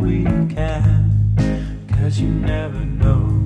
we can, 'cause you never know.